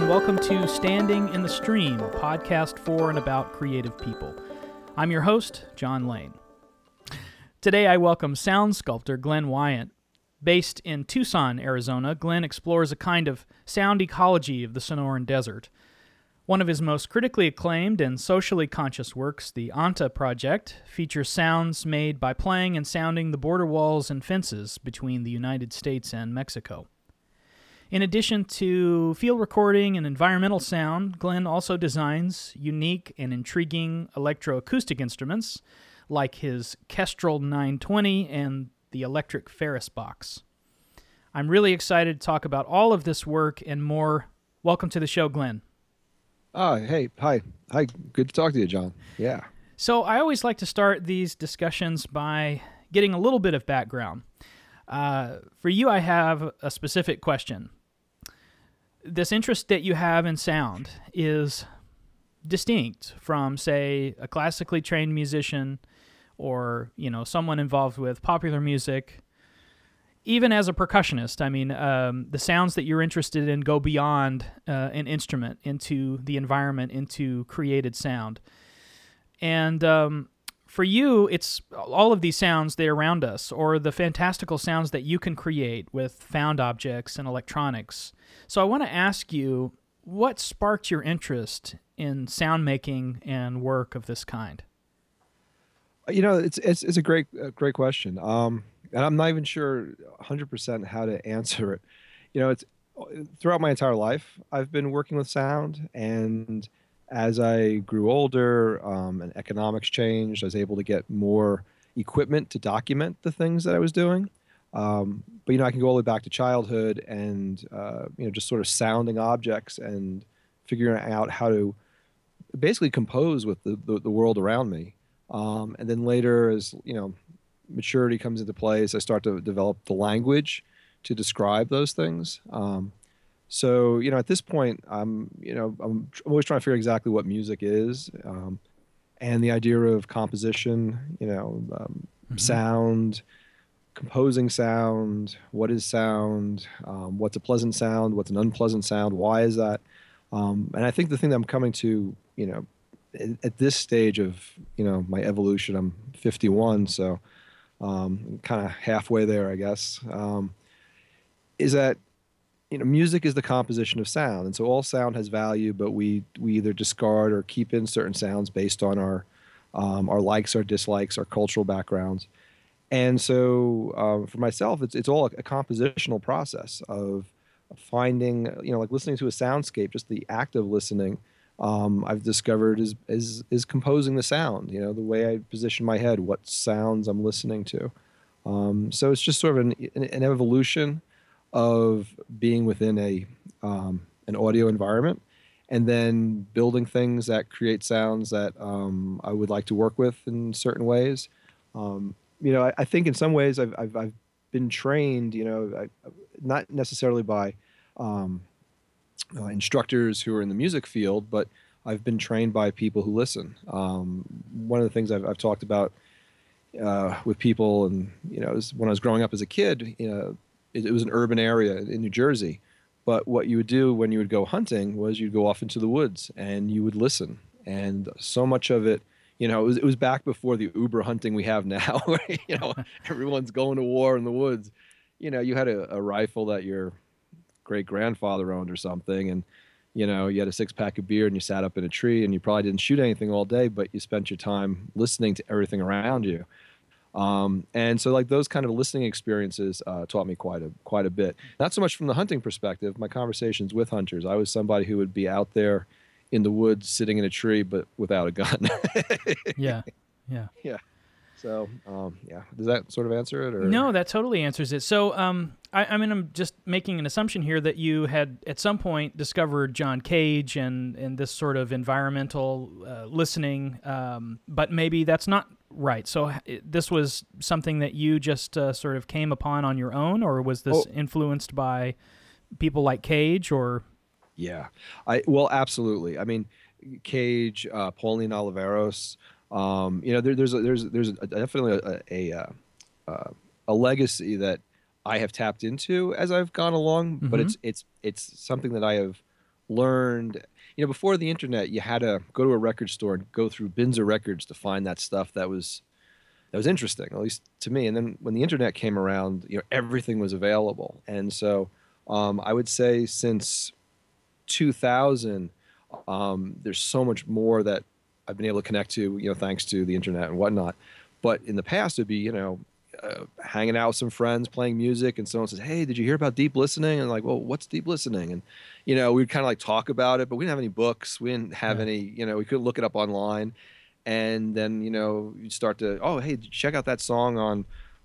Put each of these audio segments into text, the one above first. and welcome to Standing in the Stream, a podcast for and about creative people. I'm your host, John Lane. Today I welcome sound sculptor Glenn Wyatt. Based in Tucson, Arizona, Glenn explores a kind of sound ecology of the Sonoran Desert. One of his most critically acclaimed and socially conscious works, The ANTA Project, features sounds made by playing and sounding the border walls and fences between the United States and Mexico. In addition to field recording and environmental sound, Glenn also designs unique and intriguing electroacoustic instruments like his Kestrel 920 and the electric Ferris box. I'm really excited to talk about all of this work and more. Welcome to the show, Glenn. Hi. Good to talk to you, John. Yeah. So I always like to start these discussions by getting a little bit of background. For you, I have a specific question. This interest that you have in sound is distinct from, say, a classically trained musician or, you know, someone involved with popular music. Even as a percussionist, I mean, the sounds that you're interested in go beyond an instrument into the environment, into created sound. And for you, it's all of these sounds that are around us, or the fantastical sounds that you can create with found objects and electronics. So I want to ask you, what sparked your interest in sound making and work of this kind? You know, it's a great question. And I'm not even sure 100% how to answer it. You know, it's throughout my entire life, I've been working with sound. And as I grew older and economics changed, I was able to get more equipment to document the things that I was doing. But, you know, I can go all the way back to childhood and, you know, just sort of sounding objects and figuring out how to basically compose with the world around me. And then later, as, you know, maturity comes into place, I start to develop the language to describe those things. So, you know, at this point, I'm always trying to figure out exactly what music is, and the idea of composition, you know, sound, composing sound, what is sound, what's a pleasant sound, what's an unpleasant sound, why is that? And I think the thing that I'm coming to, you know, at this stage of, you know, my evolution, I'm 51, so kind of halfway there, I guess, is that, you know, music is the composition of sound. And so all sound has value, but we either discard or keep in certain sounds based on our likes, our dislikes, our cultural backgrounds. And so for myself, it's all a compositional process of finding, you know, like listening to a soundscape, just the act of listening, I've discovered is composing the sound, you know, the way I position my head, what sounds I'm listening to. So it's just sort of an evolution of being within an audio environment and then building things that create sounds that I would like to work with in certain ways. You know, I think in some ways I've been trained, you know, not necessarily by instructors who are in the music field, but I've been trained by people who listen. One of the things I've talked about with people, and you know, when I was growing up as a kid, you know, it was an urban area in New Jersey. But what you would do when you would go hunting was you'd go off into the woods and you would listen. And so much of it, you know, it was back before the Uber hunting we have now. You know, everyone's going to war in the woods. You know, you had a rifle that you're great-grandfather owned or something, and you know, you had a six-pack of beer and you sat up in a tree and you probably didn't shoot anything all day, but you spent your time listening to everything around you. And so like those kind of listening experiences taught me quite a bit, not so much from the hunting perspective. My conversations with hunters, I was somebody who would be out there in the woods sitting in a tree but without a gun. yeah So, yeah, does that sort of answer it? Or? No, that totally answers it. So, I mean, I'm just making an assumption here that you had at some point discovered John Cage and this sort of environmental listening, but maybe that's not right. So this was something that you just sort of came upon on your own, or was this influenced by people like Cage? Or yeah, well, absolutely. I mean, Cage, Pauline Oliveros. You know, there's definitely a legacy that I have tapped into as I've gone along, but it's something that I have learned, you know, before the internet, you had to go to a record store and go through bins of records to find that stuff that was interesting, at least to me. And then when the internet came around, you know, everything was available. And so I would say since 2000, there's so much more that I've been able to connect to, you know, thanks to the internet and whatnot. But in the past, it'd be, you know, hanging out with some friends, playing music, and someone says, "Hey, did you hear about deep listening?" And like, "Well, what's deep listening?" And, you know, we'd kind of like talk about it, but we didn't have any books. We didn't have any, you know, we could look it up online. And then, you know, you'd start to, "Oh, hey, check out that song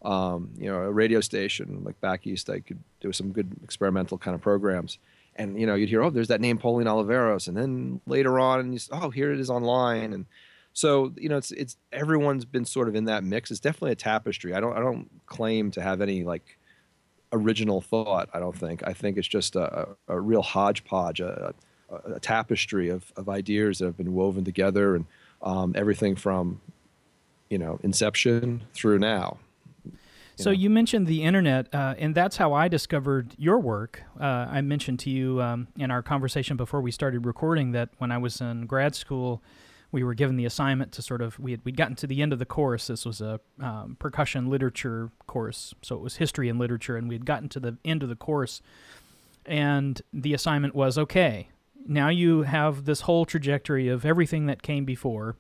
on, you know, a radio station." Like back east, there was some good experimental kind of programs. And, you know, you'd hear, "Oh, there's that name Pauline Oliveros." And then later on, and you say, "Oh, here it is online." And so, you know, it's everyone's been sort of in that mix. It's definitely a tapestry. I don't claim to have any like original thought, I don't think. I think it's just a real hodgepodge, a tapestry of ideas that have been woven together, and everything from, you know, inception through now. So you mentioned the internet, and that's how I discovered your work. I mentioned to you in our conversation before we started recording that when I was in grad school, we were given the assignment to sort of, we'd gotten to the end of the course. This was a percussion literature course, so it was history and literature, and we had gotten to the end of the course, and the assignment was, okay, now you have this whole trajectory of everything that came before.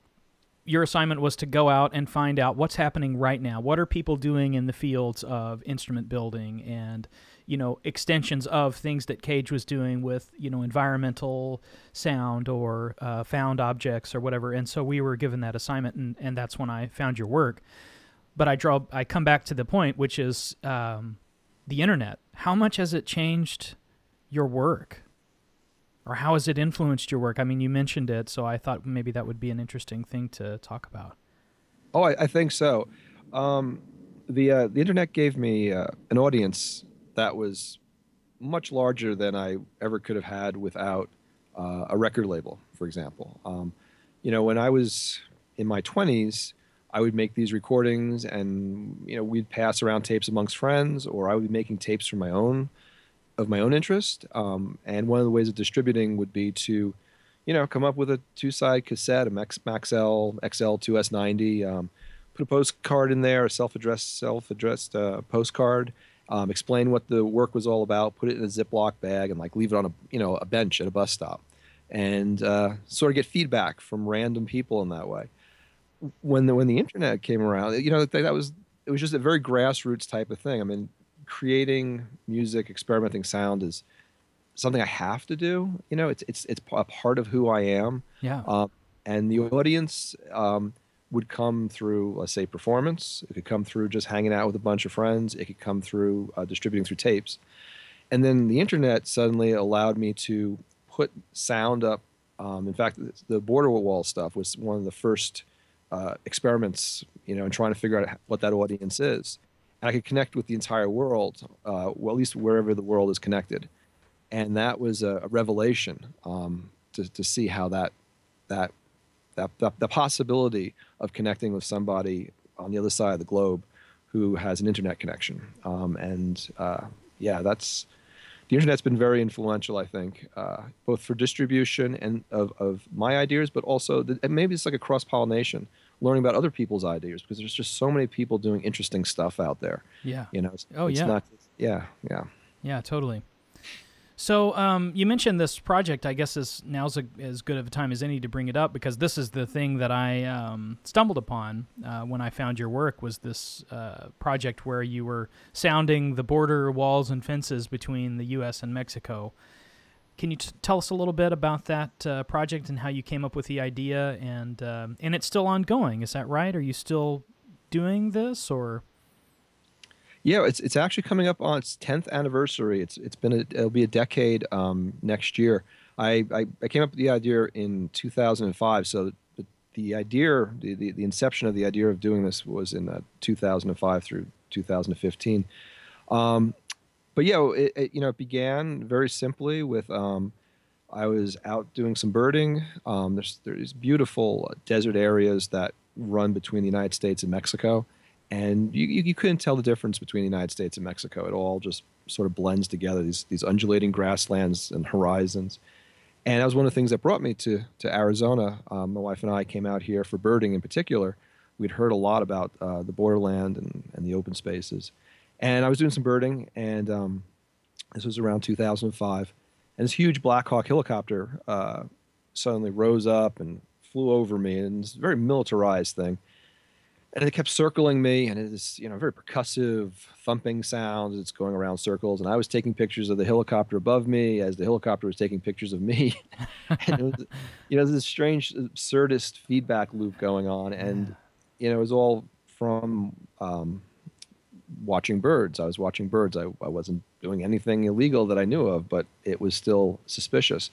Your assignment was to go out and find out what's happening right now. What are people doing in the fields of instrument building and, you know, extensions of things that Cage was doing with, you know, environmental sound or found objects or whatever. And so we were given that assignment, and that's when I found your work. But I come back to the point, which is the internet. How much has it changed your work? Or how has it influenced your work? I mean, you mentioned it, so I thought maybe that would be an interesting thing to talk about. Oh, I think so. The internet gave me an audience that was much larger than I ever could have had without a record label, for example. You know, when I was in my 20s, I would make these recordings, and you know, we'd pass around tapes amongst friends, or I would be making tapes for my own interest, and one of the ways of distributing would be to, you know, come up with a two-side cassette, a Maxell XL2S90, put a postcard in there, a self-addressed postcard, explain what the work was all about, put it in a Ziploc bag, and like leave it on a bench at a bus stop, and sort of get feedback from random people in that way. When the internet came around, you know, it was just a very grassroots type of thing. I mean, creating music, experimenting sound is something I have to do. You know, it's a part of who I am. Yeah. And the audience would come through, let's say, performance. It could come through just hanging out with a bunch of friends. It could come through distributing through tapes. And then the internet suddenly allowed me to put sound up. In fact, the border wall stuff was one of the first experiments, you know, in trying to figure out what that audience is. I could connect with the entire world, well, at least wherever the world is connected. And that was a revelation to see how that the possibility of connecting with somebody on the other side of the globe who has an internet connection. The internet's been very influential, I think, both for distribution and of my ideas, but also maybe it's like a cross-pollination. Learning about other people's ideas, because there's just so many people doing interesting stuff out there. Yeah. You know. Yeah, totally. So you mentioned this project. I guess now's as good of a time as any to bring it up, because this is the thing that I stumbled upon when I found your work, was this project where you were sounding the border walls and fences between the U.S. and Mexico. Can you tell us a little bit about that project and how you came up with the idea? And it's still ongoing, is that right? Are you still doing this, or? Yeah, it's actually coming up on its 10th anniversary. It'll be a decade next year. I came up with the idea in 2005. So the idea, the inception of the idea of doing this was in 2005 through 2015. But yeah, it began very simply with I was out doing some birding. There's beautiful desert areas that run between the United States and Mexico, and you couldn't tell the difference between the United States and Mexico. It all just sort of blends together, these undulating grasslands and horizons. And that was one of the things that brought me to Arizona. My wife and I came out here for birding in particular. We'd heard a lot about the borderland and the open spaces. And I was doing some birding, and this was around 2005. And this huge Black Hawk helicopter suddenly rose up and flew over me, and it's a very militarized thing. And it kept circling me, and it's, you know, very percussive thumping sounds. It's going around circles, and I was taking pictures of the helicopter above me as the helicopter was taking pictures of me. And it was, you know, this strange absurdist feedback loop going on, and you know, it was all from watching birds. I was watching birds. I wasn't doing anything illegal that I knew of, but it was still suspicious.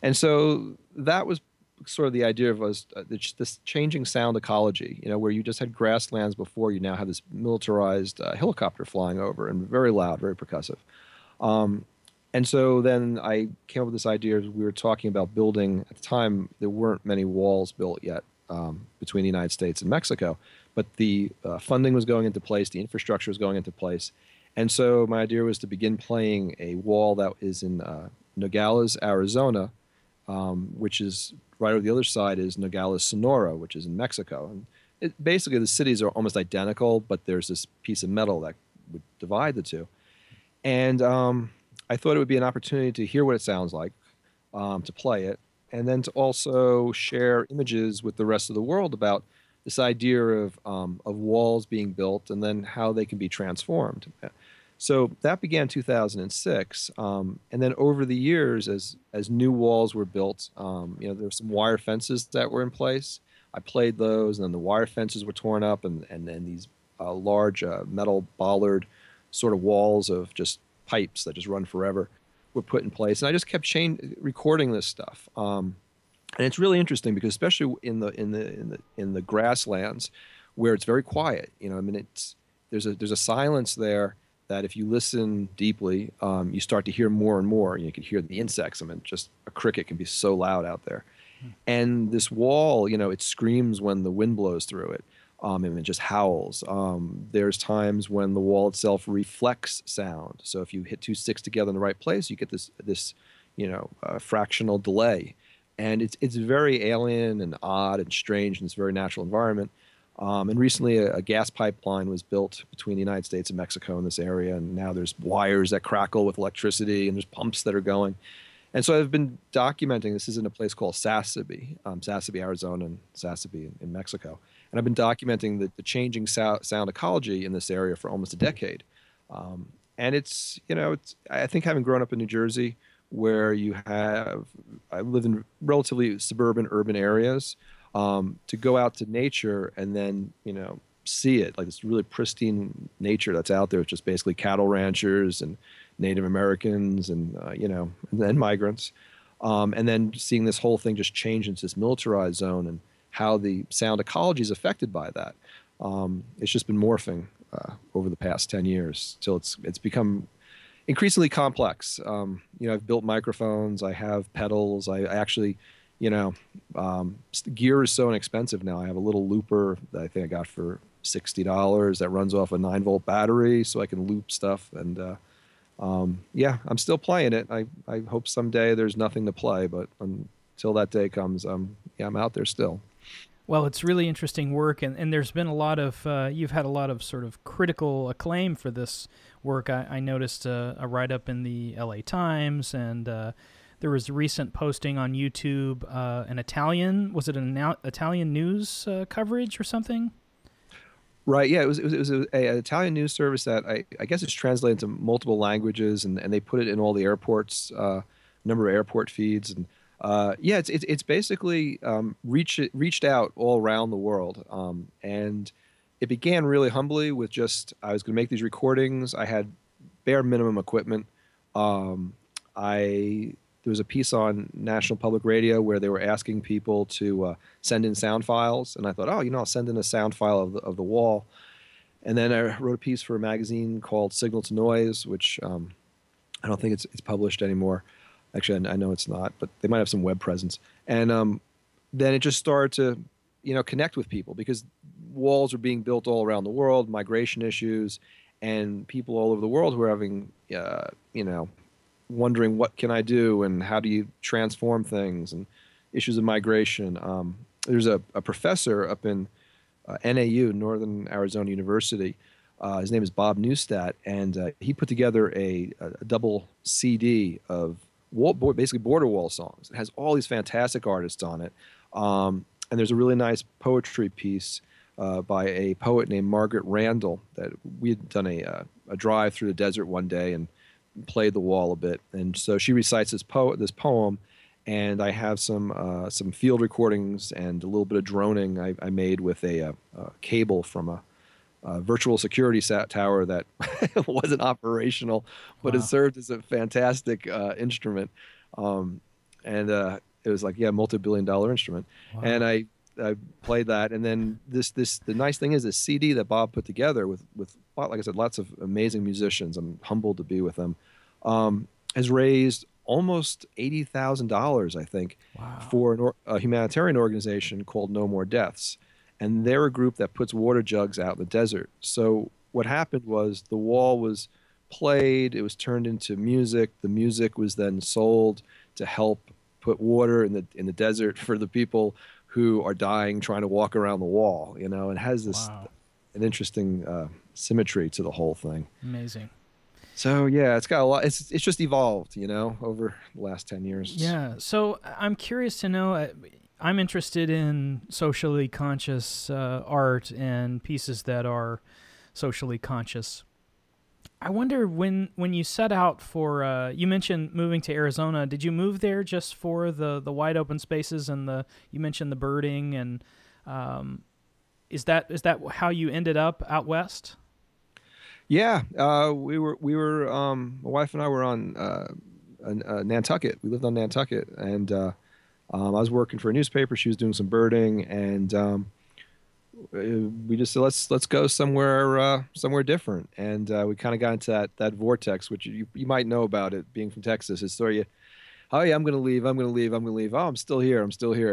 And so that was sort of the idea of was this changing sound ecology, you know, where you just had grasslands before, you now have this militarized helicopter flying over, and very loud, very percussive. And so then I came up with this idea. We were talking about building, at the time, there weren't many walls built yet between the United States and Mexico, but the funding was going into place, the infrastructure was going into place. And so my idea was to begin playing a wall that is in Nogales, Arizona, which is right over the other side is Nogales, Sonora, which is in Mexico. And basically, the cities are almost identical, but there's this piece of metal that would divide the two. And I thought it would be an opportunity to hear what it sounds like, to play it, and then to also share images with the rest of the world about this idea of walls being built and then how they can be transformed. So that began in 2006, and then over the years, as new walls were built, you know, there were some wire fences that were in place. I played those, and then the wire fences were torn up, and then these large metal bollard sort of walls of just pipes that just run forever were put in place. And I just kept recording this stuff, and it's really interesting because especially in the grasslands where it's very quiet, you know, I mean, there's a silence there that if you listen deeply, you start to hear more and more. You can hear the insects. I mean, just a cricket can be so loud out there. And this wall, you know, it screams when the wind blows through it. And it just howls. There's times when the wall itself reflects sound. So if you hit two sticks together in the right place, you get this you know, fractional delay. And it's very alien and odd and strange in this very natural environment. And recently, a gas pipeline was built between the United States and Mexico in this area, and now there's wires that crackle with electricity, and there's pumps that are going. And so I've been documenting. This is in a place called Sasabe, Sasabe, Arizona, and Sasabe in Mexico. And I've been documenting the changing sound ecology in this area for almost a decade. And it's, you know, I think having grown up in New Jersey, where I live in relatively suburban, urban areas. To go out to nature and then, you know, see it, like this really pristine nature that's out there. It's just basically cattle ranchers and Native Americans and, you know, and then migrants. And then seeing this whole thing just change into this militarized zone and how the sound ecology is affected by that. It's just been morphing over the past 10 years till it's become increasingly complex. You know, I've built microphones. I have pedals. I actually... You know, gear is so inexpensive now. I have a little looper that I think I got for $60 that runs off a 9-volt battery, so I can loop stuff. And yeah, I'm still playing it. I hope someday there's nothing to play, but until that day comes, yeah, I'm out there still. Well, it's really interesting work, and there's been a lot of you've had a lot of sort of critical acclaim for this work. I noticed a write-up in the LA Times and. There was a recent posting on YouTube, an Italian, was it an Italian news coverage or something? Right, yeah, it was an Italian news service that I guess it's translated into multiple languages, and they put it in all the airports, number of airport feeds, and yeah, it's basically reached out all around the world, and it began really humbly with just I was going to make these recordings. I had bare minimum equipment. There was a piece on National Public Radio where they were asking people to send in sound files. And I thought, oh, you know, I'll send in a sound file of the wall. And then I wrote a piece for a magazine called Signal to Noise, which I don't think it's published anymore. Actually, I know it's not, but they might have some web presence. And then it just started to, you know, connect with people because walls are being built all around the world, migration issues, and people all over the world who are having, you know, wondering what can I do and how do you transform things, and issues of migration. There's a professor up in NAU, Northern Arizona University. His name is Bob Neustadt, and he put together a double CD of basically border wall songs. It has all these fantastic artists on it, and there's a really nice poetry piece by a poet named Margaret Randall that we had done a drive through the desert one day and played the wall a bit. And so she recites this poem, and I have some field recordings and a little bit of droning I made with a cable from a virtual security tower that wasn't operational, but wow. It served as a fantastic instrument. It was like, yeah, multi-billion-dollar instrument. Wow. And I played that. And then the nice thing is this CD that Bob put together with, like I said, lots of amazing musicians. I'm humbled to be with them. Has raised almost $80,000, I think, wow, for a humanitarian organization called No More Deaths. And they're a group that puts water jugs out in the desert. So what happened was the wall was played. It was turned into music. The music was then sold to help put water in the desert for the people who are dying trying to walk around the wall. You know, it has this wow, an interesting symmetry to the whole thing. Amazing. So yeah, it's got a lot. It's just evolved, you know, over the last 10 years. Yeah. So I'm curious to know. I'm interested in socially conscious art and pieces that are socially conscious. I wonder when you set out for, you mentioned moving to Arizona, did you move there just for the wide open spaces and you mentioned the birding, and is that how you ended up out west? Yeah, we were my wife and I were on Nantucket. We lived on Nantucket, and I was working for a newspaper. She was doing some birding, and we just said, let's go somewhere different. And we kind of got into that vortex, which you might know about it, being from Texas. It's sort of, oh yeah, I'm going to leave. Oh, I'm still here.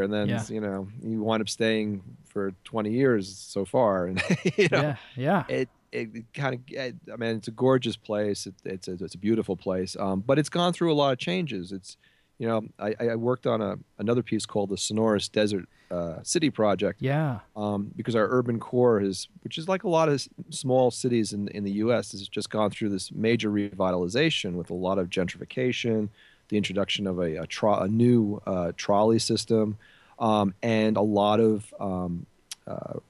And then, yeah, you know, you wind up staying for 20 years so far. And, you know, yeah. It kind of, I mean, it's a gorgeous place. It's a beautiful place. But it's gone through a lot of changes. It's, you know, I worked on another piece called the Sonorous Desert City Project. Yeah. Because our urban core which is like a lot of small cities in the U.S., has just gone through this major revitalization with a lot of gentrification, the introduction of a new trolley system, and a lot of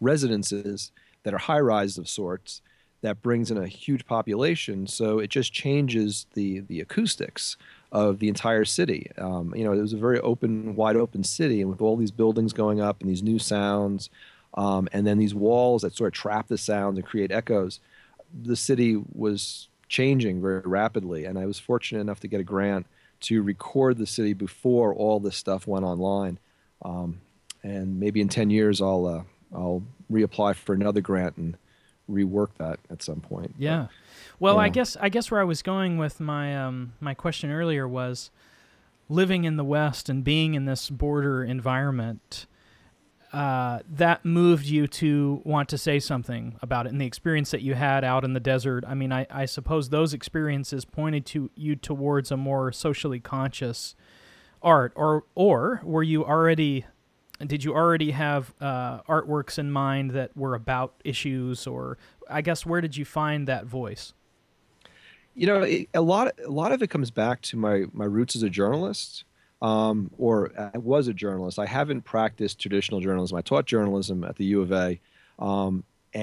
residences that are high-rise of sorts that brings in a huge population. So it just changes the acoustics of the entire city. You know, it was a very open, wide open city, and with all these buildings going up and these new sounds, and then these walls that sort of trap the sounds and create echoes, the city was changing very rapidly. And I was fortunate enough to get a grant to record the city before all this stuff went online. And maybe in 10 years, I'll reapply for another grant and rework that at some point. Yeah. But, well, yeah. I guess where I was going with my my question earlier was living in the West and being in this border environment, that moved you to want to say something about it, and the experience that you had out in the desert. I mean, I suppose those experiences pointed to you towards a more socially conscious art, or did you already have artworks in mind that were about issues, or I guess where did you find that voice? You know, a lot of it comes back to my roots as a journalist, or I was a journalist. I haven't practiced traditional journalism. I taught journalism at the U of A,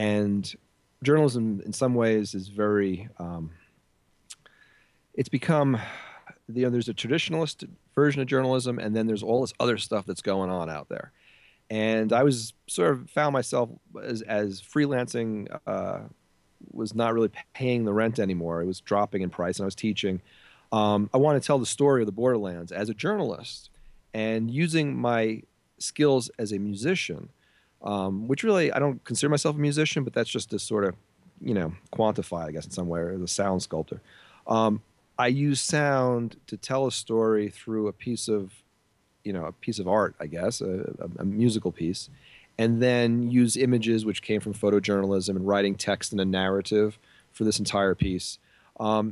and journalism in some ways is very, it's become, you know, there's a traditionalist version of journalism, and then there's all this other stuff that's going on out there. And I was sort of found myself as freelancing was not really paying the rent anymore. It was dropping in price, and I was teaching. I want to tell the story of the borderlands as a journalist, and using my skills as a musician, which really I don't consider myself a musician, but that's just to sort of, you know, quantify, I guess, in some way, as a sound sculptor. I use sound to tell a story through a piece of art, I guess, a musical piece, and then use images, which came from photojournalism, and writing text and a narrative for this entire piece.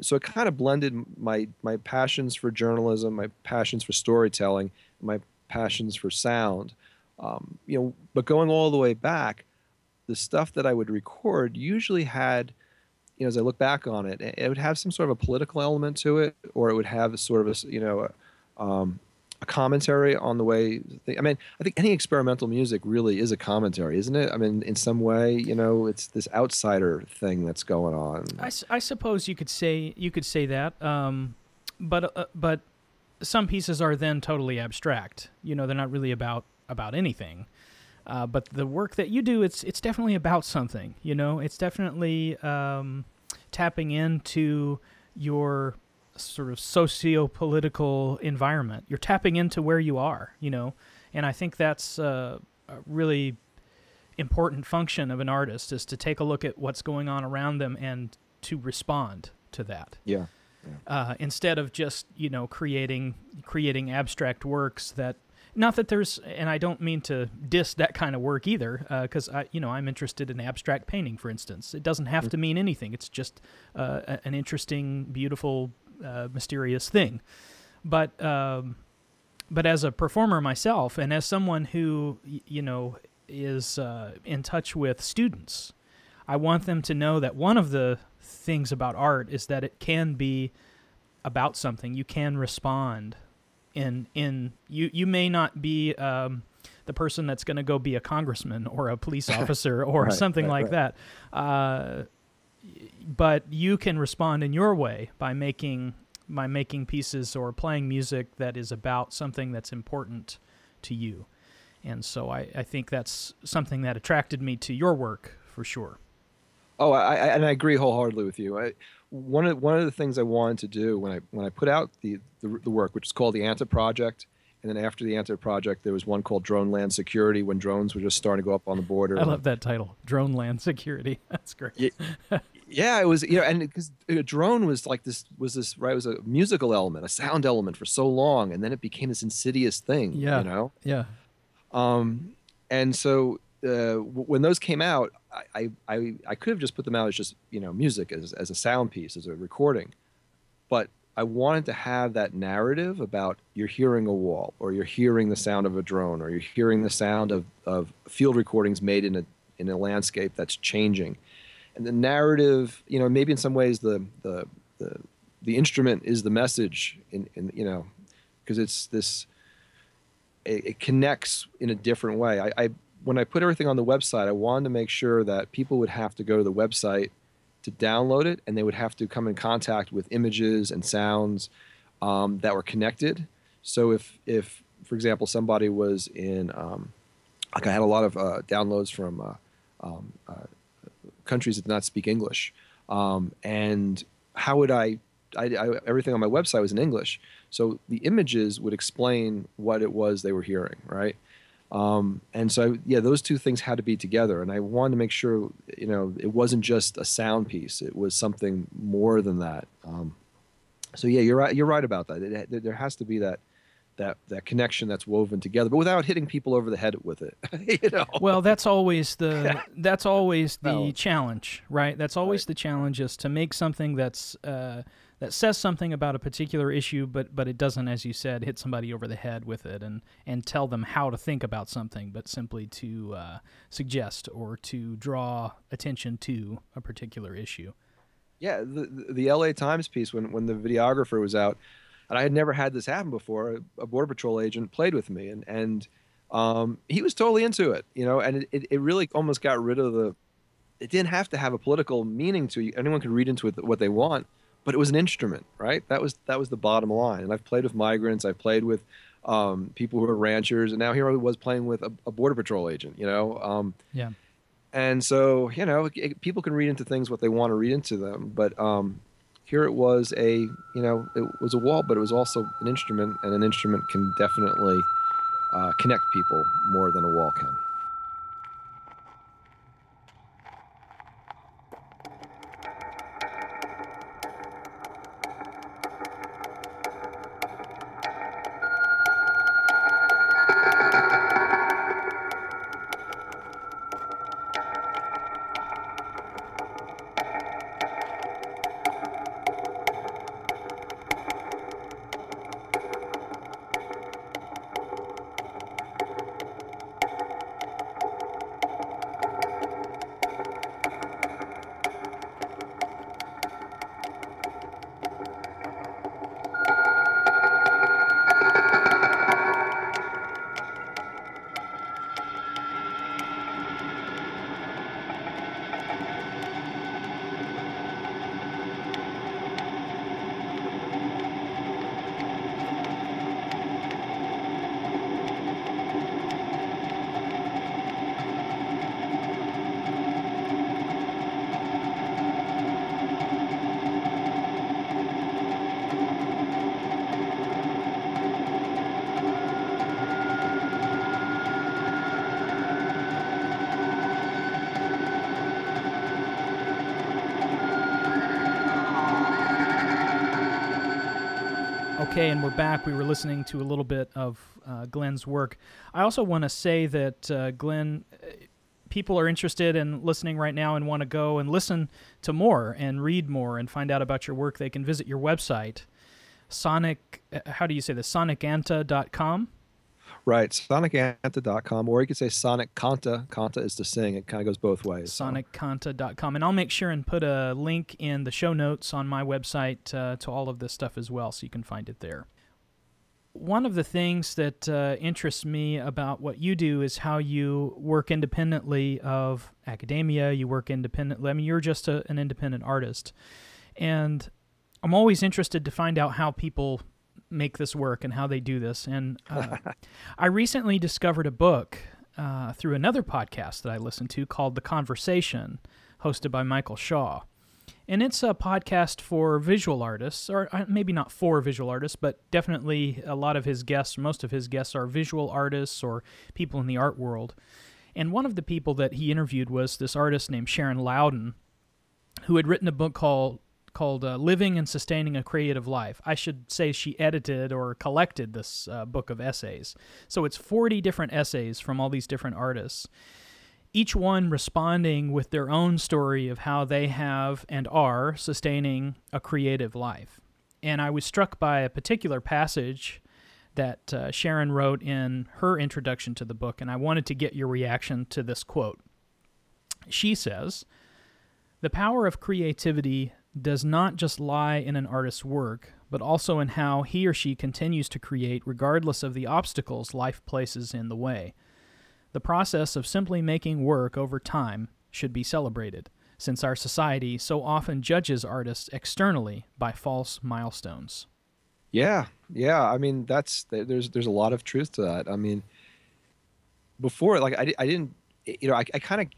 So it kind of blended my passions for journalism, my passions for storytelling, my passions for sound. But going all the way back, the stuff that I would record usually had, as I look back on it, it would have some sort of a political element to it, or it would have sort of a commentary on the way. I think any experimental music really is a commentary, isn't it? I mean, in some way, it's this outsider thing that's going on. I suppose you could say that, but some pieces are then totally abstract. They're not really about anything. But the work that you do, it's definitely about something, It's definitely tapping into your sort of socio-political environment. You're tapping into where you are, And I think that's a really important function of an artist, is to take a look at what's going on around them and to respond to that. Yeah. Instead of just, creating abstract works that... Not that there's, and I don't mean to diss that kind of work either, because I'm interested in abstract painting, for instance. It doesn't have to mean anything. It's just an interesting, beautiful, mysterious thing. But as a performer myself, and as someone who is in touch with students, I want them to know that one of the things about art is that it can be about something. You can respond. You may not be the person that's going to go be a congressman or a police officer or something like that. But you can respond in your way by making pieces or playing music that is about something that's important to you. And so I think that's something that attracted me to your work for sure. Oh, I agree wholeheartedly with you. One of the things I wanted to do when I put out the work, which is called The ANTA Project, and then after The ANTA Project, there was one called Drone Land Security, when drones were just starting to go up on the border. I love that title, Drone Land Security. That's great. Yeah, it was, and because a drone was like this, right? It was a musical element, a sound element for so long, and then it became this insidious thing. Yeah. Yeah. And so. When those came out, I could have just put them out as just music, as a sound piece, as a recording, but I wanted to have that narrative about you're hearing a wall, or you're hearing the sound of a drone, or you're hearing the sound of field recordings made in a landscape that's changing, and the narrative, maybe in some ways the instrument is the message in because it's this, it connects in a different way. When I put everything on the website, I wanted to make sure that people would have to go to the website to download it, and they would have to come in contact with images and sounds that were connected. So if for example, somebody was in, I had a lot of downloads from countries that did not speak English, and how would I everything on my website was in English, so the images would explain what it was they were hearing, right? And so, those two things had to be together, and I wanted to make sure, it wasn't just a sound piece; it was something more than that. You're right about that. There has to be that connection that's woven together, but without hitting people over the head with it. Well, that's always the challenge, right? That's always the challenge, is to make something that's that says something about a particular issue, but it doesn't, as you said, hit somebody over the head with it and tell them how to think about something, but simply to suggest or to draw attention to a particular issue. Yeah, the LA Times piece, when the videographer was out, and I had never had this happen before, a Border Patrol agent played with me, and he was totally into it, and it really almost got rid of it didn't have to have a political meaning to you. Anyone could read into it what they want. But it was an instrument, right? That was the bottom line. And I've played with migrants. I've played with people who are ranchers. And now here I was playing with a Border Patrol agent, Yeah. And so, people can read into things what they want to read into them. But here it was it was a wall, but it was also an instrument. And an instrument can definitely connect people more than a wall can. Okay, and we're back. We were listening to a little bit of Glenn's work. I also want to say that Glenn, people are interested in listening right now and want to go and listen to more and read more and find out about your work. They can visit your website, sonicanta.com. Right, sonicanta.com, or you could say Sonic Canta. Canta is to sing. It kind of goes both ways. Soniccanta.com. And I'll make sure and put a link in the show notes on my website to all of this stuff as well, so you can find it there. One of the things that interests me about what you do is how you work independently of academia. You work independently. I mean, you're just an independent artist. And I'm always interested to find out how people make this work and how they do this. And I recently discovered a book through another podcast that I listened to called The Conversation, hosted by Michael Shaw. And it's a podcast for visual artists, or maybe not for visual artists, but definitely a lot of his guests, most of his guests are visual artists or people in the art world. And one of the people that he interviewed was this artist named Sharon Loudon, who had written a book called Living and Sustaining a Creative Life. I should say she edited or collected this book of essays. So it's 40 different essays from all these different artists, each one responding with their own story of how they have and are sustaining a creative life. And I was struck by a particular passage that Sharon wrote in her introduction to the book, and I wanted to get your reaction to this quote. She says, "The power of creativity does not just lie in an artist's work, but also in how he or she continues to create regardless of the obstacles life places in the way. The process of simply making work over time should be celebrated, since our society so often judges artists externally by false milestones." Yeah. I mean, there's a lot of truth to that. I mean, before, like, I kind of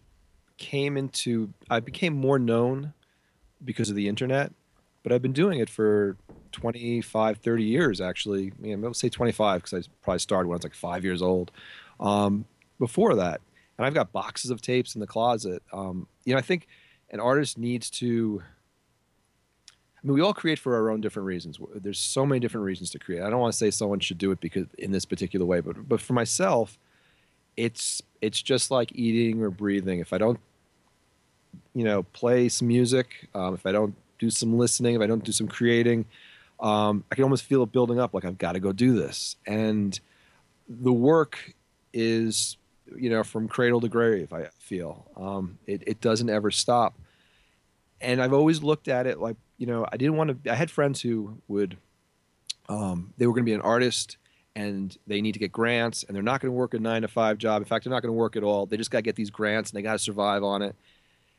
became more known because of the internet, but I've been doing it for 30 years, actually. You know, I'll say 25 because I probably started when I was like 5 years old, before that. And I've got boxes of tapes in the closet. I think an artist needs to, I mean, we all create for our own different reasons. There's so many different reasons to create. I don't want to say someone should do it because in this particular way, but for myself, it's just like eating or breathing. If I don't play some music, if I don't do some listening, if I don't do some creating, I can almost feel it building up, like I've got to go do this. And the work is, from cradle to grave, I feel. It doesn't ever stop. And I've always looked at it like, I had friends who would, they were going to be an artist and they need to get grants and they're not going to work a 9-to-5 job. In fact, they're not going to work at all. They just got to get these grants and they got to survive on it.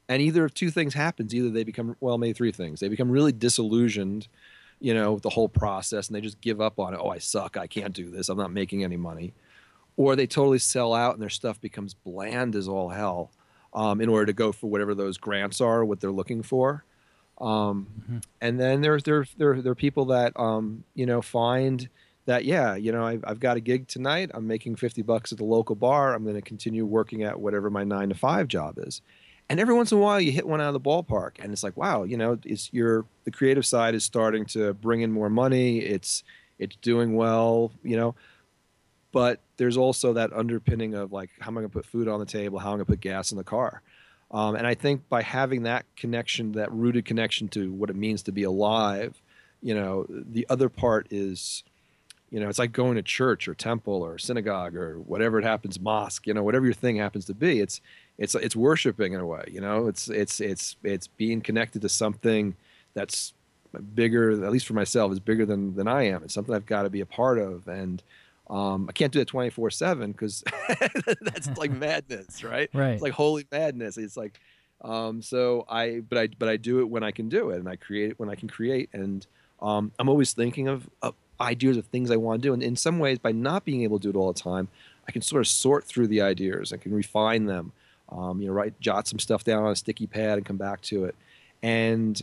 And either of two things happens. Either they become, maybe three things. They become really disillusioned, with the whole process, and they just give up on it. Oh, I suck. I can't do this. I'm not making any money. Or they totally sell out and their stuff becomes bland as all hell in order to go for whatever those grants are, what they're looking for. And then there are people that, find that, I've got a gig tonight. I'm making $50 at the local bar. I'm going to continue working at whatever my 9-to-5 job is. And every once in a while, you hit one out of the ballpark, and it's like, wow, the creative side is starting to bring in more money. It's doing well, But there's also that underpinning of like, how am I going to put food on the table? How am I going to put gas in the car? And I think by having that connection, that rooted connection to what it means to be alive, the other part is, it's like going to church or temple or synagogue or whatever it happens, mosque, whatever your thing happens to be. It's worshiping in a way, it's being connected to something that's bigger, at least for myself, is bigger than I am. It's something I've got to be a part of. And I can't do that 24/7 because that's like madness, right? Right. It's like holy madness. It's like, so I do it when I can do it, and I create it when I can create. And I'm always thinking of ideas of things I want to do. And in some ways, by not being able to do it all the time, I can sort of sort through the ideas. I can refine them. Jot some stuff down on a sticky pad and come back to it. And,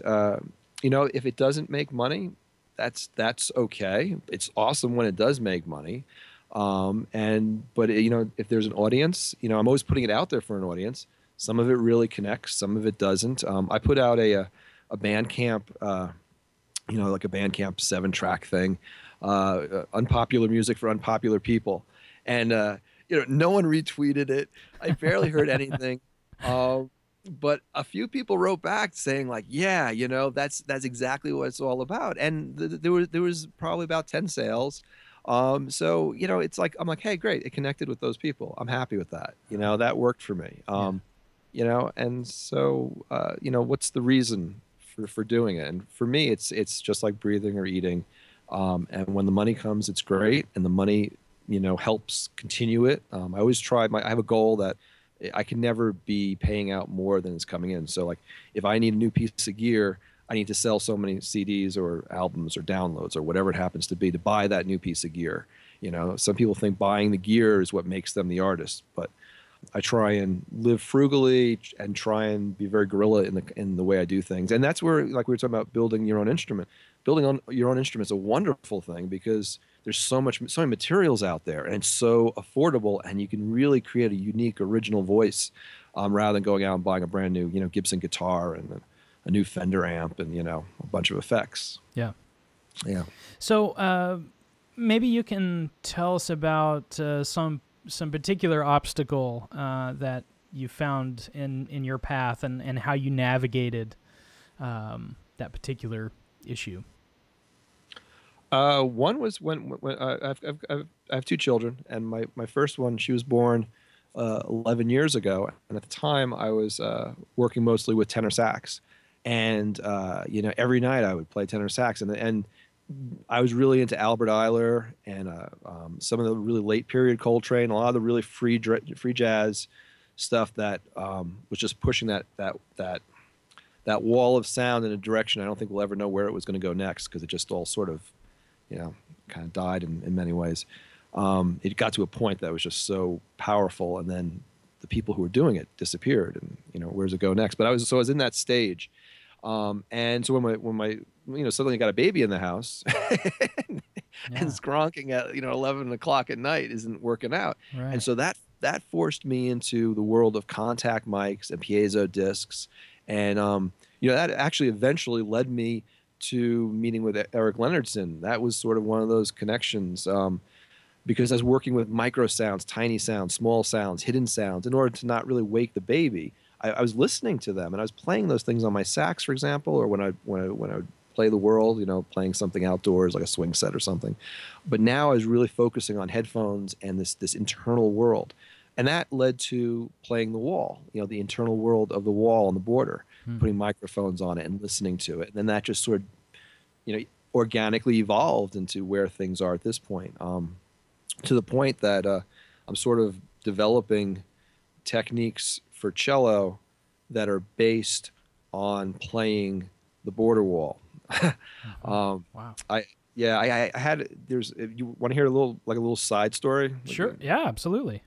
if it doesn't make money, that's okay. It's awesome when it does make money. But if there's an audience, I'm always putting it out there for an audience. Some of it really connects. Some of it doesn't. I put out a Bandcamp, like a Bandcamp 7-track thing. unpopular music for unpopular people. And, you know, no one retweeted it. I barely heard anything. But a few people wrote back saying, like, yeah, you know, that's exactly what it's all about. And there was probably about 10 sales. So, you know, it's like, I'm like, hey, great. It connected with those people. I'm happy with that. You know, that worked for me. You know, and so, you know, what's the reason for doing it? And for me, it's just like breathing or eating. And when the money comes, it's great. And the money, you know, helps continue it. I always try I have a goal that I can never be paying out more than is coming in. So like if I need a new piece of gear, I need to sell so many CDs or albums or downloads or whatever it happens to be to buy that new piece of gear. You know, some people think buying the gear is what makes them the artist, but I try and live frugally and try and be very guerrilla in the way I do things. And that's where, like we were talking about, building your own instrument. Building on your own instrument is a wonderful thing because there's so many materials out there, and it's so affordable, and you can really create a unique, original voice rather than going out and buying a brand new, you know, Gibson guitar and a new Fender amp and, you know, a bunch of effects. Yeah. Yeah. So maybe you can tell us about some particular obstacle that you found in your path and how you navigated that particular issue. One was when I have two children, and my first one, she was born 11 years ago, and at the time I was working mostly with tenor sax, and you know, every night I would play tenor sax, and I was really into Albert Eiler and some of the really late period Coltrane, a lot of the really free jazz stuff that was just pushing that wall of sound in a direction I don't think we'll ever know where it was going to go next, because it just all sort of, you know, kind of died in many ways. It got to a point that was just so powerful, and then the people who were doing it disappeared, and you know, where's it go next? But I was in that stage, and so when my you know, suddenly I got a baby in the house, and skronking at, you know, 11 o'clock at night isn't working out. Right. And so that forced me into the world of contact mics and piezo discs. And, you know, that actually eventually led me to meeting with Eric Leonardson. That was sort of one of those connections, because I was working with micro sounds, tiny sounds, small sounds, hidden sounds in order to not really wake the baby. I was listening to them, and I was playing those things on my sax, for example, or when I would play the world, you know, playing something outdoors like a swing set or something. But now I was really focusing on headphones and this internal world. And that led to playing the wall, you know, the internal world of the wall on the border, putting microphones on it and listening to it. And then that just sort of, you know, organically evolved into where things are at this point, to the point that I'm sort of developing techniques for cello that are based on playing the border wall. Wow. You want to hear a little side story? Sure. Like, yeah, absolutely.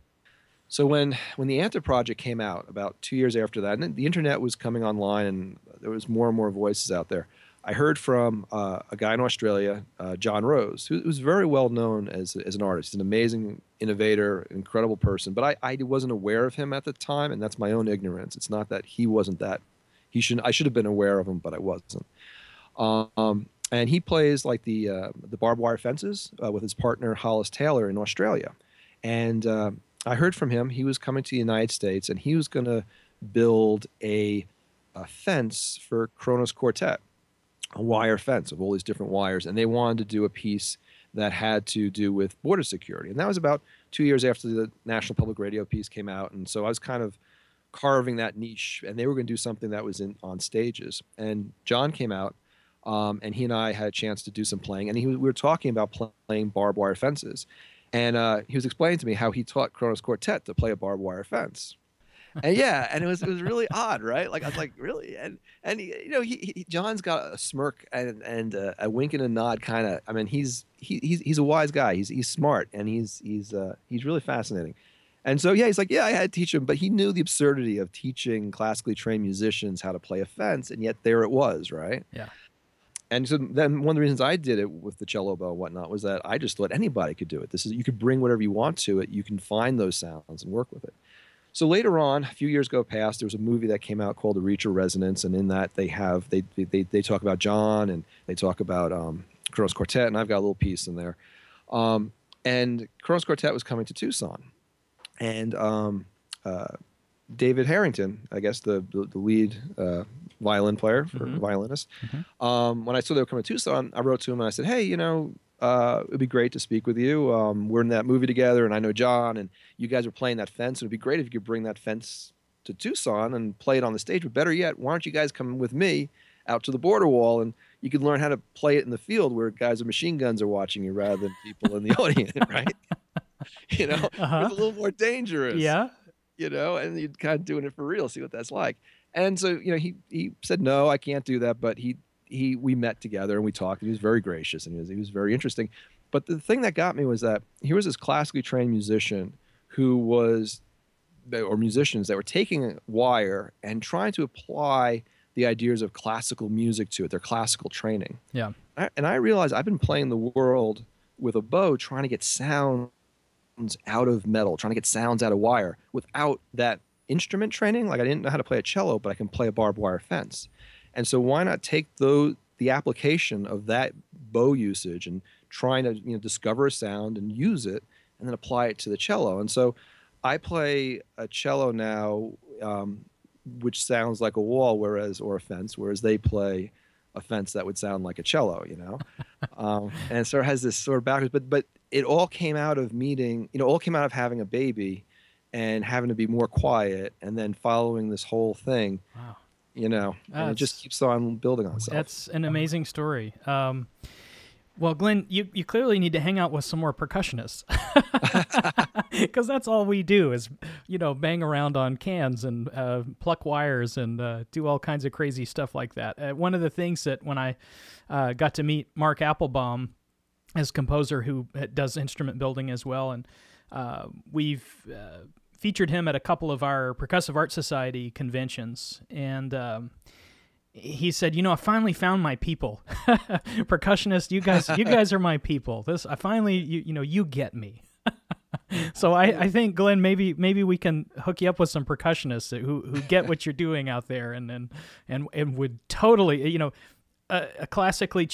So when the ANTA Project came out about 2 years after that, and then the internet was coming online and there was more and more voices out there, I heard from a guy in Australia, John Rose, who's very well known as an artist. He's an amazing innovator, incredible person, but I wasn't aware of him at the time, and that's my own ignorance. It's not that he wasn't that. I should have been aware of him, but I wasn't. And he plays like the barbed wire fences with his partner Hollis Taylor in Australia. And I heard from him. He was coming to the United States, and he was going to build a fence for Kronos Quartet, a wire fence of all these different wires. And they wanted to do a piece that had to do with border security. And that was about 2 years after the National Public Radio piece came out. And so I was kind of carving that niche, and they were going to do something that was on stages. And John came out, and he and I had a chance to do some playing. And we were talking about playing barbed wire fences. And he was explaining to me how he taught Kronos Quartet to play a barbed wire fence. And yeah, and it was really odd, right? Like, I was like, really? And you know, he John's got a smirk and a wink and a nod, kind of. I mean, he's a wise guy. He's smart, and he's really fascinating. And so yeah, he's like, yeah, I had to teach him, but he knew the absurdity of teaching classically trained musicians how to play a fence, and yet there it was, right? Yeah. And so then one of the reasons I did it with the cello bow and whatnot was that I just thought anybody could do it. You could bring whatever you want to it. You can find those sounds and work with it. So later on, a few years go past, there was a movie that came out called The Reacher Resonance, and in that they talk about John, and they talk about Kronos Quartet, and I've got a little piece in there. And Kronos Quartet was coming to Tucson. And David Harrington, I guess the lead violin player, for violinist, when I saw they were coming to Tucson, I wrote to him and I said, hey, you know, it would be great to speak with you. We're in that movie together, and I know John, and you guys are playing that fence. It would be great if you could bring that fence to Tucson and play it on the stage. But better yet, why don't you guys come with me out to the border wall, and you could learn how to play it in the field where guys with machine guns are watching you rather than people in the audience, right? You know, it's a little more dangerous. Yeah. You know, and you're kind of doing it for real, see what that's like. And so, you know, he said, no, I can't do that. But we met together and we talked, and he was very gracious, and he was very interesting. But the thing that got me was that here was this classically trained musician musicians that were taking wire and trying to apply the ideas of classical music to it, their classical training. Yeah. And I realized I've been playing the world with a bow, trying to get sounds out of metal, trying to get sounds out of wire without that instrument training. Like, I didn't know how to play a cello, but I can play a barbed wire fence. And so why not take the application of that bow usage and trying to, you know, discover a sound and use it and then apply it to the cello. And so I play a cello now, which sounds like a wall, or a fence, whereas they play a fence that would sound like a cello, you know? And it sort of has this sort of backwards, but it all came out of having a baby and having to be more quiet and then following this whole thing. Wow. You know, and it just keeps on building on itself. That's an amazing story. Well, Glenn, you clearly need to hang out with some more percussionists, because that's all we do is, you know, bang around on cans and pluck wires and do all kinds of crazy stuff like that. One of the things that when I got to meet Mark Applebaum, as composer who does instrument building as well, and we've featured him at a couple of our Percussive Art Society conventions, and he said, you know, I finally found my people. Percussionists, you guys are my people. I finally, you know, you get me. So I think, Glenn, maybe we can hook you up with some percussionists who get what you're doing out there and would totally, you know, a classically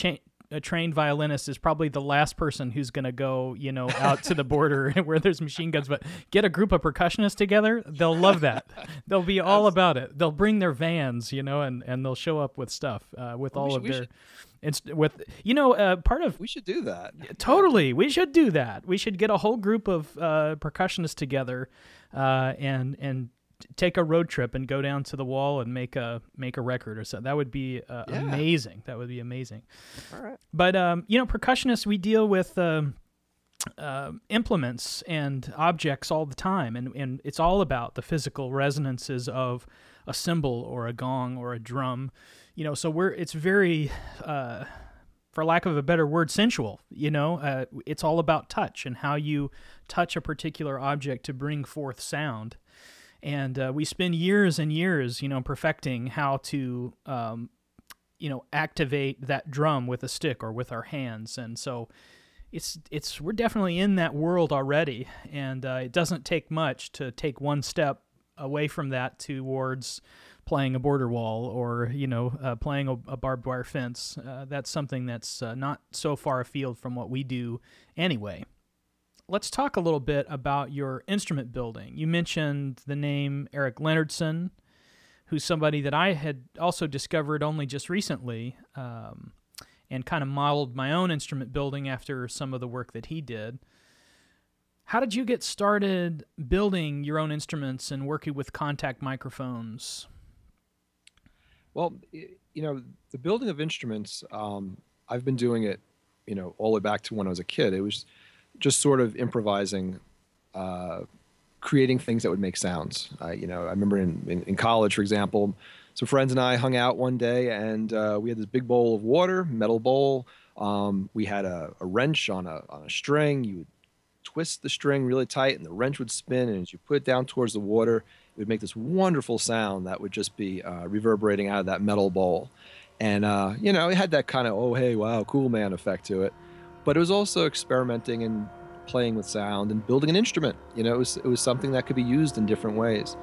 a trained violinist is probably the last person who's going to go, you know, out to the border where there's machine guns, but get a group of percussionists together. They'll love that. They'll be all about it. They'll bring their vans, you know, and they'll show up with stuff, we should do that. Totally. We should do that. We should get a whole group of percussionists together and take a road trip and go down to the wall and make a record or something. That would be amazing. That would be amazing. All right. But, you know, percussionists, we deal with implements and objects all the time. And it's all about the physical resonances of a cymbal or a gong or a drum, you know, so it's very, for lack of a better word, sensual, you know, it's all about touch and how you touch a particular object to bring forth sound. And we spend years and years, you know, perfecting how to, you know, activate that drum with a stick or with our hands. And so we're definitely in that world already. And it doesn't take much to take one step away from that towards playing a border wall or, you know, playing a barbed wire fence. That's something that's not so far afield from what we do anyway. Let's talk a little bit about your instrument building. You mentioned the name Eric Leonardson, who's somebody that I had also discovered only just recently, and kind of modeled my own instrument building after some of the work that he did. How did you get started building your own instruments and working with contact microphones? Well, you know, the building of instruments, I've been doing it, you know, all the way back to when I was a kid. It was just sort of improvising, creating things that would make sounds. You know, I remember in college, for example, some friends and I hung out one day, and we had this big bowl of water, metal bowl. We had a wrench on a string. You would twist the string really tight, and the wrench would spin, and as you put it down towards the water, it would make this wonderful sound that would just be reverberating out of that metal bowl. And, you know, it had that kind of, oh, hey, wow, cool man effect to it. But it was also experimenting and playing with sound and building an instrument. You know, it was something that could be used in different ways.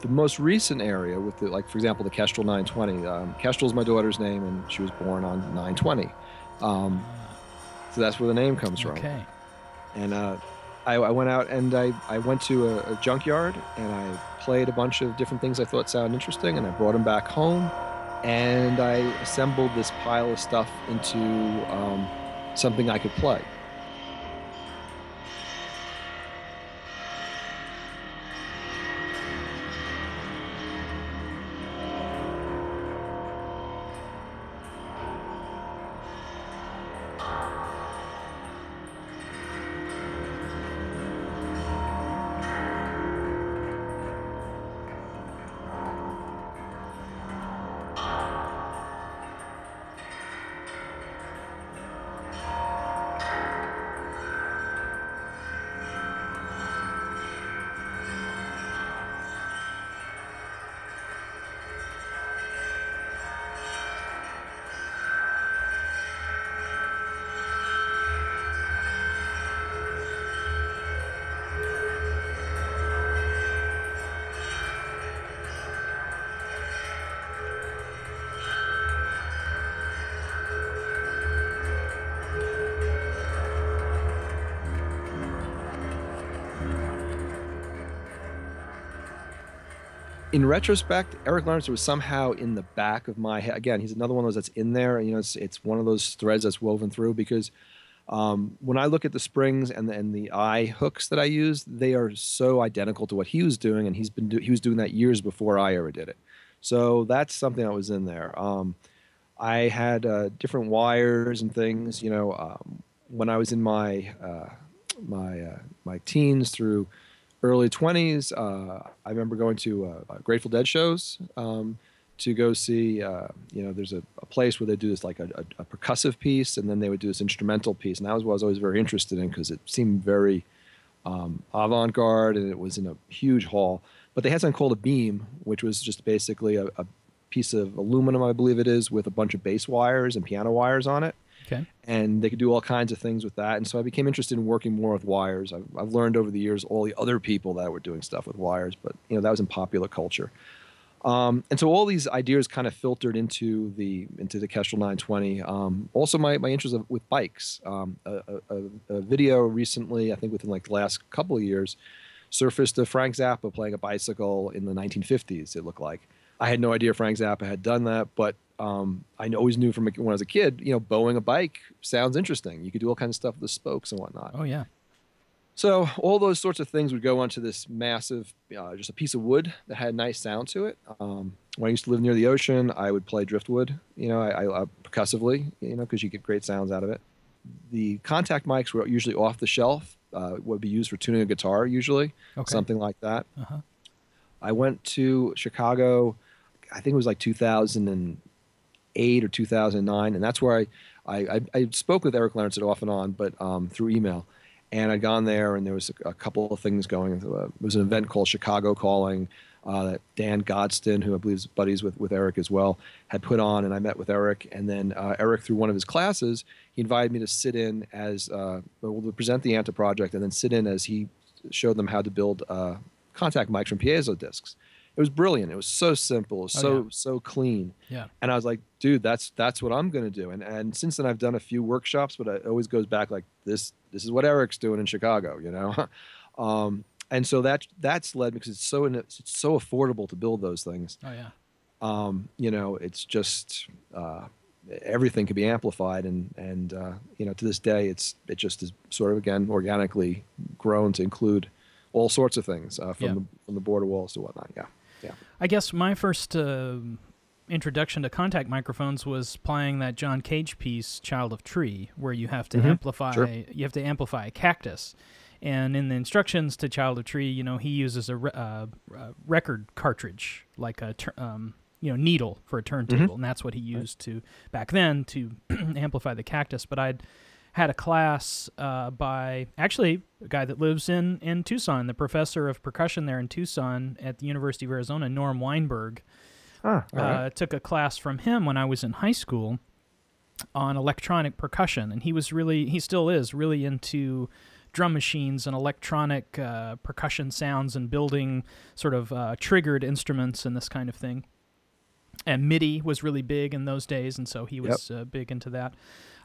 The most recent area with for example, the Kestrel 920. Kestrel's my daughter's name, and she was born on 920. So that's where the name comes from. Okay. And I went out and I went to a junkyard and I played a bunch of different things I thought sounded interesting, and I brought them back home and I assembled this pile of stuff into something I could play. In retrospect, Eric Leonardson was somehow in the back of my head. Again, he's another one of those that's in there. And, you know, it's one of those threads that's woven through because when I look at the springs and the eye hooks that I use, they are so identical to what he was doing, and he was doing that years before I ever did it. So that's something that was in there. I had different wires and things. You know, when I was in my teens through early 20s, I remember going to Grateful Dead shows to go see, there's a place where they do this like a percussive piece, and then they would do this instrumental piece. And that was what I was always very interested in because it seemed very avant-garde, and it was in a huge hall. But they had something called a beam, which was just basically a piece of aluminum, I believe it is, with a bunch of bass wires and piano wires on it. Okay. And they could do all kinds of things with that. And so I became interested in working more with wires. I've learned over the years all the other people that were doing stuff with wires, but you know, that was in popular culture. And so all these ideas kind of filtered into the Kestrel 920. Also my interest with bikes. A video recently, I think within like the last couple of years, surfaced of Frank Zappa playing a bicycle in the 1950s, it looked like. I had no idea Frank Zappa had done that, but I always knew from when I was a kid, you know, bowing a bike sounds interesting. You could do all kinds of stuff with the spokes and whatnot. Oh, yeah. So all those sorts of things would go onto this massive, just a piece of wood that had a nice sound to it. When I used to live near the ocean, I would play driftwood, you know, I percussively, you know, because you get great sounds out of it. The contact mics were usually off the shelf, would be used for tuning a guitar usually, okay. Something like that. Uh-huh. I went to Chicago, I think it was like 2008 or 2009, and that's where I spoke with Eric Leonardson off and on, but through email. And I'd gone there, and there was a couple of things going. There was an event called Chicago Calling that Dan Godston, who I believe is buddies with Eric as well, had put on, and I met with Eric. And then Eric, through one of his classes, he invited me to sit in as we'll present the ANTA Project, and then sit in as he showed them how to build contact mics from piezo discs. It was brilliant. It was so simple, so clean. Yeah. And I was like, dude, that's what I'm going to do. And since then I've done a few workshops, but it always goes back like this is what Eric's doing in Chicago, you know? And so that's led me because it's so affordable to build those things. Oh yeah. You know, it's just everything can be amplified and you know, to this day it just is sort of again organically grown to include all sorts of things from the border walls to whatnot. Yeah. Yeah. I guess my first introduction to contact microphones was playing that John Cage piece, Child of Tree, where you have to amplify a cactus. And in the instructions to Child of Tree, you know, he uses a record cartridge, like a needle for a turntable, and that's what he used to back then to amplify the cactus. But I'd had a class by actually a guy that lives in Tucson, the professor of percussion there in Tucson at the University of Arizona, Norm Weinberg. Took a class from him when I was in high school on electronic percussion, and he still is really into drum machines and electronic percussion sounds and building sort of triggered instruments and this kind of thing. And MIDI was really big in those days, and so he was big into that.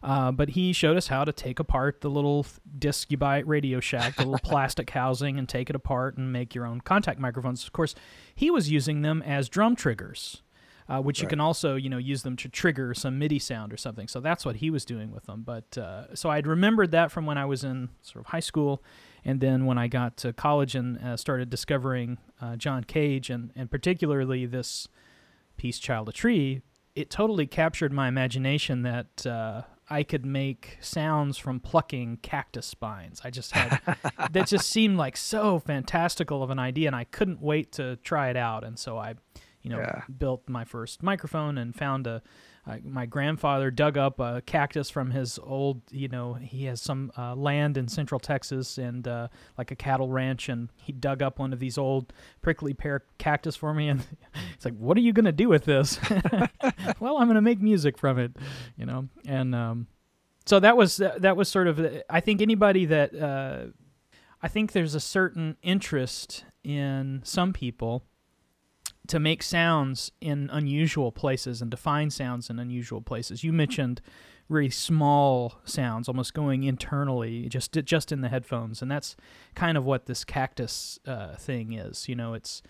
But he showed us how to take apart the little disc you buy at Radio Shack, the little plastic housing, and take it apart and make your own contact microphones. Of course, he was using them as drum triggers, which you can also, you know, use them to trigger some MIDI sound or something. So that's what he was doing with them. But so I'd remembered that from when I was in sort of high school, and then when I got to college and started discovering John Cage and particularly this piece, Child of Tree, it totally captured my imagination that I could make sounds from plucking cactus spines. I just had that just seemed like so fantastical of an idea, and I couldn't wait to try it out. And so I, you know, built my first microphone and found a. My grandfather dug up a cactus from his old, you know, he has some land in central Texas and like a cattle ranch, and he dug up one of these old prickly pear cactus for me, and it's like, what are you going to do with this? Well, I'm going to make music from it, you know, and so that was sort of, I think anybody that, I think there's a certain interest in some people to make sounds in unusual places and define sounds in unusual places. You mentioned really small sounds, almost going internally, just in the headphones, and that's kind of what this cactus thing is. You know, it's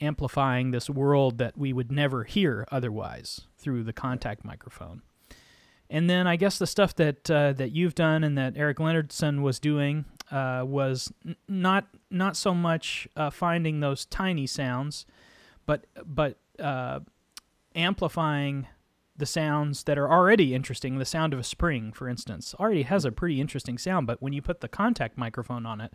amplifying this world that we would never hear otherwise through the contact microphone. And then I guess the stuff that that you've done and that Eric Leonardson was doing was not so much finding those tiny sounds, but amplifying the sounds that are already interesting. The sound of a spring, for instance, already has a pretty interesting sound, but when you put the contact microphone on it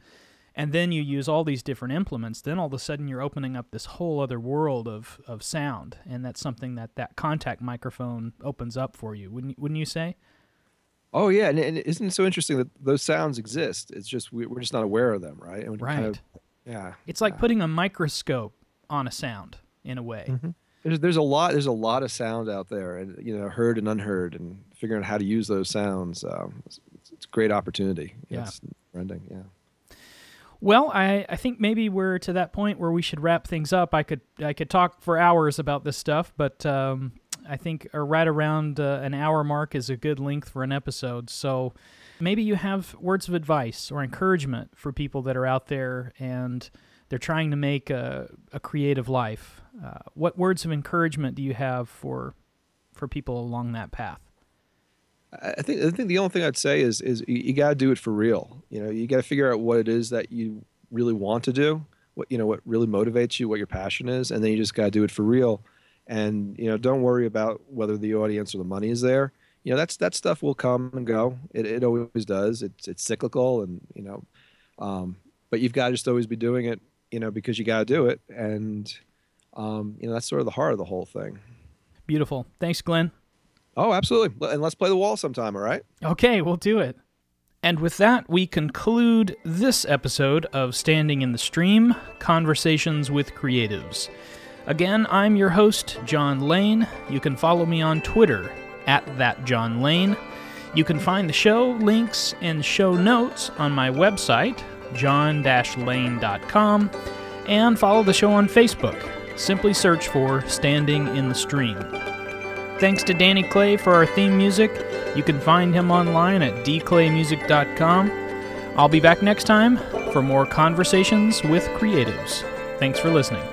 and then you use all these different implements, then all of a sudden you're opening up this whole other world of sound, and that's something that contact microphone opens up for you, wouldn't you say? Oh, yeah, and isn't it so interesting that those sounds exist? It's just we're just not aware of them, right? And right. Kind of, yeah. It's like putting a microscope on a sound in a way. Mm-hmm. There's a lot of sound out there, and you know, heard and unheard, and figuring out how to use those sounds. It's a great opportunity. Yeah. It's ending. Yeah. Well, I think maybe we're to that point where we should wrap things up. I could talk for hours about this stuff, but I think right around an hour mark is a good length for an episode. So maybe you have words of advice or encouragement for people that are out there and they're trying to make a creative life. What words of encouragement do you have for people along that path? I think the only thing I'd say is you got to do it for real. You know, you got to figure out what it is that you really want to do, what really motivates you, what your passion is, and then you just got to do it for real. And you know, don't worry about whether the audience or the money is there. You know, that stuff will come and go. It always does. It's cyclical, and you know, but you've got to just always be doing it. You know, because you got to do it. And, you know, that's sort of the heart of the whole thing. Beautiful. Thanks, Glenn. Oh, absolutely. And let's play the wall sometime, all right? Okay, we'll do it. And with that, we conclude this episode of Standing in the Stream, Conversations with Creatives. Again, I'm your host, John Lane. You can follow me on Twitter, @thatjohnlane. You can find the show, links, and show notes on my website, john-lane.com, and follow the show on Facebook. Simply search for Standing in the Stream. Thanks to Danny Clay for our theme music. You can find him online at dclaymusic.com. I'll be back next time for more Conversations with Creatives. Thanks for listening.